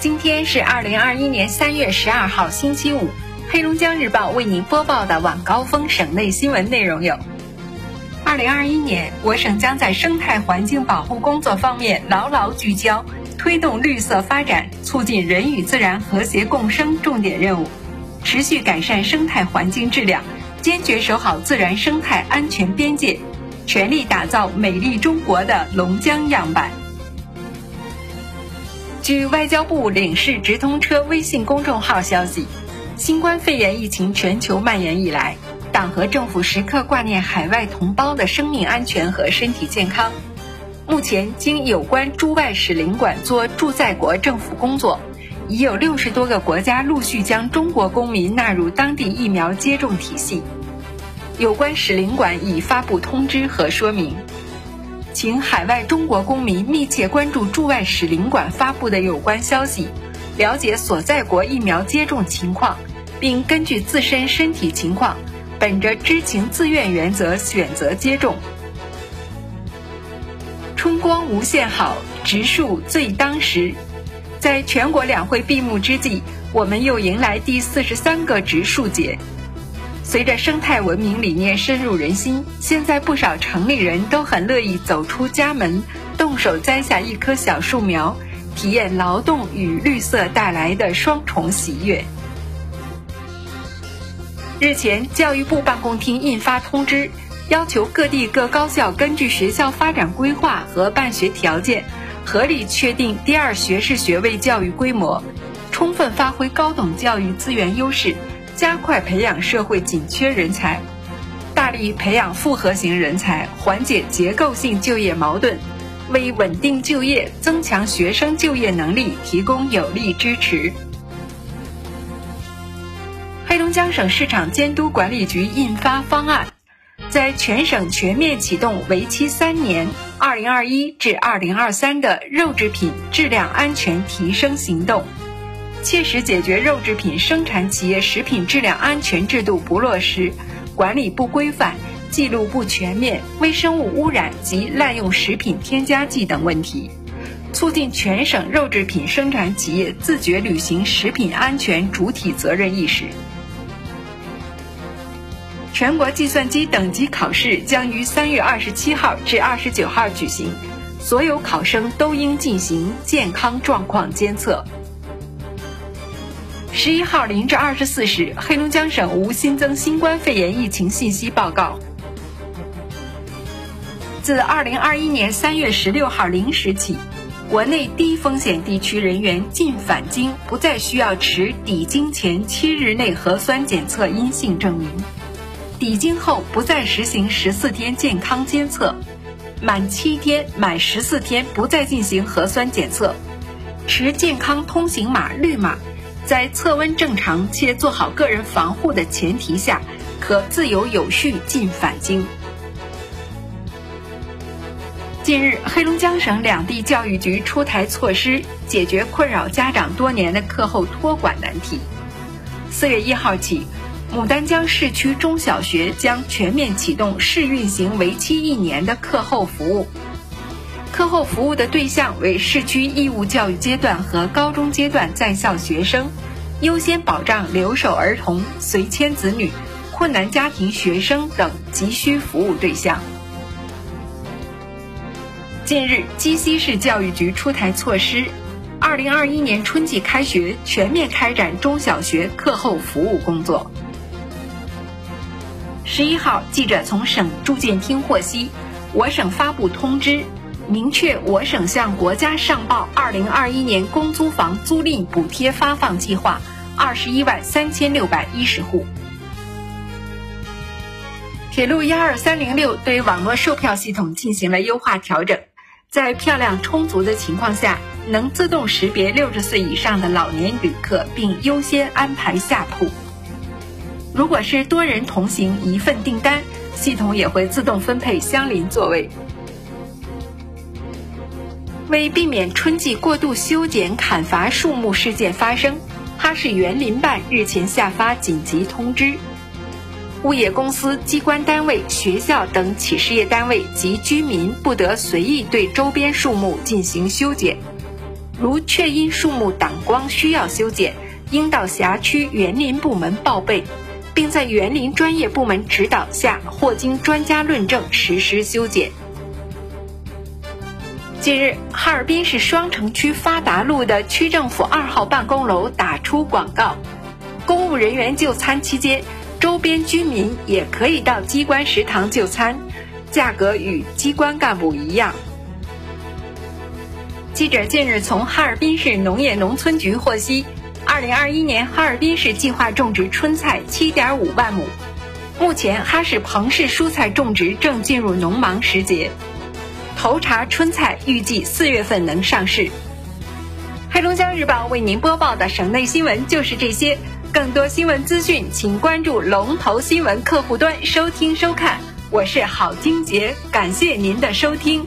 今天是2021年3月12号，星期五。黑龙江日报为您播报的晚高峰省内新闻内容有：2021年，我省将在生态环境保护工作方面牢牢聚焦，推动绿色发展，促进人与自然和谐共生重点任务，持续改善生态环境质量，坚决守好自然生态安全边界，全力打造美丽中国的龙江样板。据外交部领事直通车微信公众号消息，新冠肺炎疫情全球蔓延以来，党和政府时刻挂念海外同胞的生命安全和身体健康。目前，经有关驻外使领馆做驻在国政府工作，已有60多个国家陆续将中国公民纳入当地疫苗接种体系。有关使领馆已发布通知和说明，请海外中国公民密切关注驻外使领馆发布的有关消息，了解所在国疫苗接种情况，并根据自身身体情况，本着知情自愿原则选择接种。春光无限好，植树最当时。在全国两会闭幕之际，我们又迎来第43个植树节。随着生态文明理念深入人心，现在不少城里人都很乐意走出家门，动手摘下一棵小树苗，体验劳动与绿色带来的双重喜悦。日前，教育部办公厅印发通知，要求各地各高校根据学校发展规划和办学条件，合理确定第二学士学位教育规模，充分发挥高等教育资源优势，加快培养社会紧缺人才，大力培养复合型人才，缓解结构性就业矛盾，为稳定就业、增强学生就业能力提供有力支持。黑龙江省市场监督管理局印发方案，在全省全面启动为期3年2021至2023的肉制品质量安全提升行动，切实解决肉制品生产企业食品质量安全制度不落实、管理不规范、记录不全面、微生物污染及滥用食品添加剂等问题，促进全省肉制品生产企业自觉履行食品安全主体责任意识。全国计算机等级考试将于3月27号至29号举行，所有考生都应进行健康状况监测。11号0至24时，黑龙江省无新增新冠肺炎疫情信息报告。自2021年3月16号0时起，国内低风险地区人员进返京不再需要持抵京前7日内核酸检测阴性证明，抵京后不再实行14天健康监测，满7天、满14天不再进行核酸检测，持健康通行码绿码，在测温正常且做好个人防护的前提下，可自由有序进返京。近日，黑龙江省两地教育局出台措施，解决困扰家长多年的课后托管难题。4月1号起，牡丹江市区中小学将全面启动试运行为期1年的课后服务。课后服务的对象为市区义务教育阶段和高中阶段在校学生，优先保障留守儿童、随迁子女、困难家庭学生等急需服务对象。近日，鸡西市教育局出台措施，2021年春季开学全面开展中小学课后服务工作。11号，记者从省住建厅获悉，我省发布通知，明确我省向国家上报2021年公租房租赁补贴发放计划21万3610户。铁路12306对网络售票系统进行了优化调整，在票量充足的情况下，能自动识别60岁以上的老年旅客，并优先安排下铺。如果是多人同行一份订单，系统也会自动分配相邻座位。为避免春季过度修剪砍伐树木事件发生，哈市园林办日前下发紧急通知，物业公司、机关单位、学校等企事业单位及居民不得随意对周边树木进行修剪，如确因树木挡光需要修剪，应到辖区园林部门报备，并在园林专业部门指导下或经专家论证实施修剪。近日，哈尔滨市双城区发达路的区政府2号办公楼打出广告，公务人员就餐期间，周边居民也可以到机关食堂就餐，价格与机关干部一样。记者近日从哈尔滨市农业农村局获悉，2021年哈尔滨市计划种植春菜7.5万亩，目前哈市棚式蔬菜种植正进入农忙时节，头茬春菜预计4月份能上市。黑龙江日报为您播报的省内新闻就是这些，更多新闻资讯请关注龙头新闻客户端收听收看。我是郝金杰，感谢您的收听。